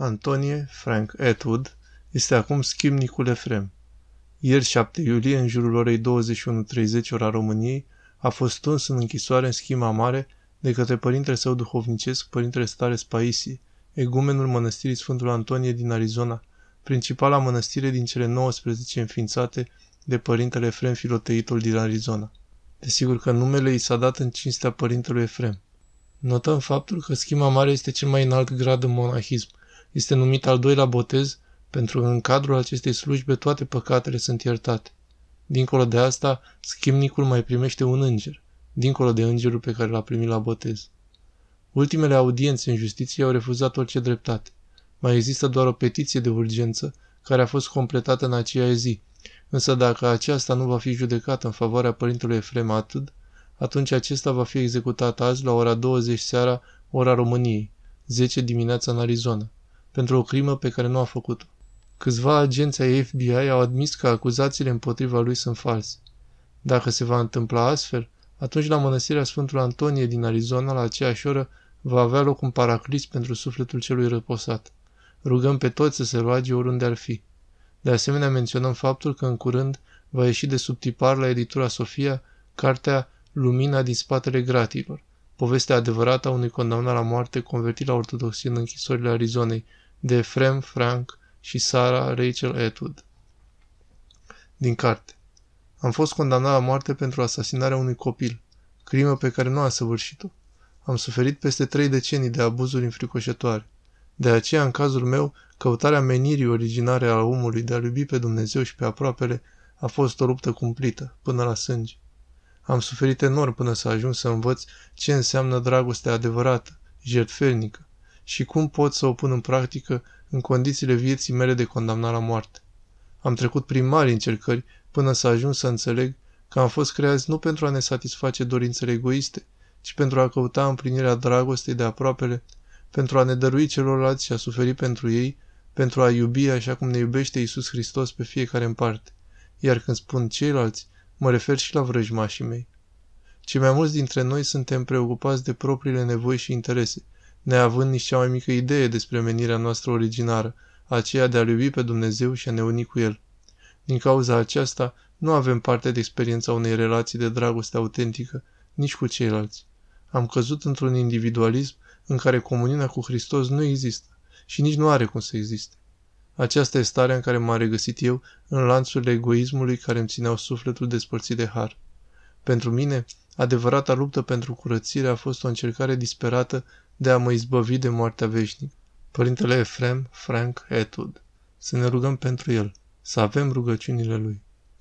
Antonie Frank Atwood este acum schimnicul Efrem. Ieri, 7 iulie, în jurul orei 21:30 ora României, a fost tuns în închisoare în Schima Mare de către părintele său duhovnicesc, părintele Stare Spaisi, egumenul mănăstirii Sfântul Antonie din Arizona, principala mănăstire din cele 19 înființate de părintele Efrem Filoteitul din Arizona. Desigur că numele i s-a dat în cinstea părintelui Efrem. Notăm faptul că Schima Mare este cel mai înalt grad în monahism. Este numit al doilea botez, pentru că în cadrul acestei slujbe toate păcatele sunt iertate. Dincolo de asta, schimnicul mai primește un înger, dincolo de îngerul pe care l-a primit la botez. Ultimele audiențe în justiție au refuzat orice dreptate. Mai există doar o petiție de urgență, care a fost completată în aceea zi, însă dacă aceasta nu va fi judecată în favoarea părintelui Efrem Atwood, atunci acesta va fi executat azi la ora 20 seara, ora României, 10 dimineața în Arizona, pentru o crimă pe care nu a făcut-o. Câțiva agenți ai FBI au admis că acuzațiile împotriva lui sunt false. Dacă se va întâmpla astfel, atunci la mănăstirea Sfântului Antonie din Arizona, la aceeași oră, va avea loc un paraclis pentru sufletul celui răposat. Rugăm pe toți să se roage oriunde ar fi. De asemenea, menționăm faptul că în curând va ieși de sub tipar la editura Sofia cartea Lumina din spatele gratiilor, povestea adevărată a unui condamnat la moarte convertit la ortodoxie în închisorile Arizonei, de Efrem Frank și Sara Rachel Atwood. Din carte. Am fost condamnat la moarte pentru asasinarea unui copil, crimă pe care nu am săvârșit-o. Am suferit peste 3 decenii de abuzuri înfricoșătoare. De aceea, în cazul meu, căutarea menirii originare a omului de a iubi pe Dumnezeu și pe aproapele a fost o luptă cumplită, până la sânge. Am suferit enorm până să ajung să învăț ce înseamnă dragostea adevărată, jertfelnică, și cum pot să o pun în practică în condițiile vieții mele de condamnat la moarte. Am trecut prin mari încercări până să ajung să înțeleg că am fost creați nu pentru a ne satisface dorințele egoiste, ci pentru a căuta împlinirea dragostei de aproapele, pentru a ne dărui celorlalți și a suferi pentru ei, pentru a iubi așa cum ne iubește Iisus Hristos pe fiecare în parte. Iar când spun ceilalți, mă refer și la vrăjmașii mei. Cei mai mulți dintre noi suntem preocupați de propriile nevoi și interese, neavând nici cea mai mică idee despre menirea noastră originară, aceea de a-L iubi pe Dumnezeu și a ne uni cu El. Din cauza aceasta, nu avem parte de experiența unei relații de dragoste autentică, nici cu ceilalți. Am căzut într-un individualism în care comuniunea cu Hristos nu există și nici nu are cum să existe. Aceasta este starea în care m-am regăsit eu în lanțurile egoismului care îmi țineau sufletul despărțit de har. Pentru mine, adevărata luptă pentru curățire a fost o încercare disperată de a mă izbăvi de moartea veșnică. Părintele Efrem Frank Atwood. Să ne rugăm pentru el, să avem rugăciunile lui.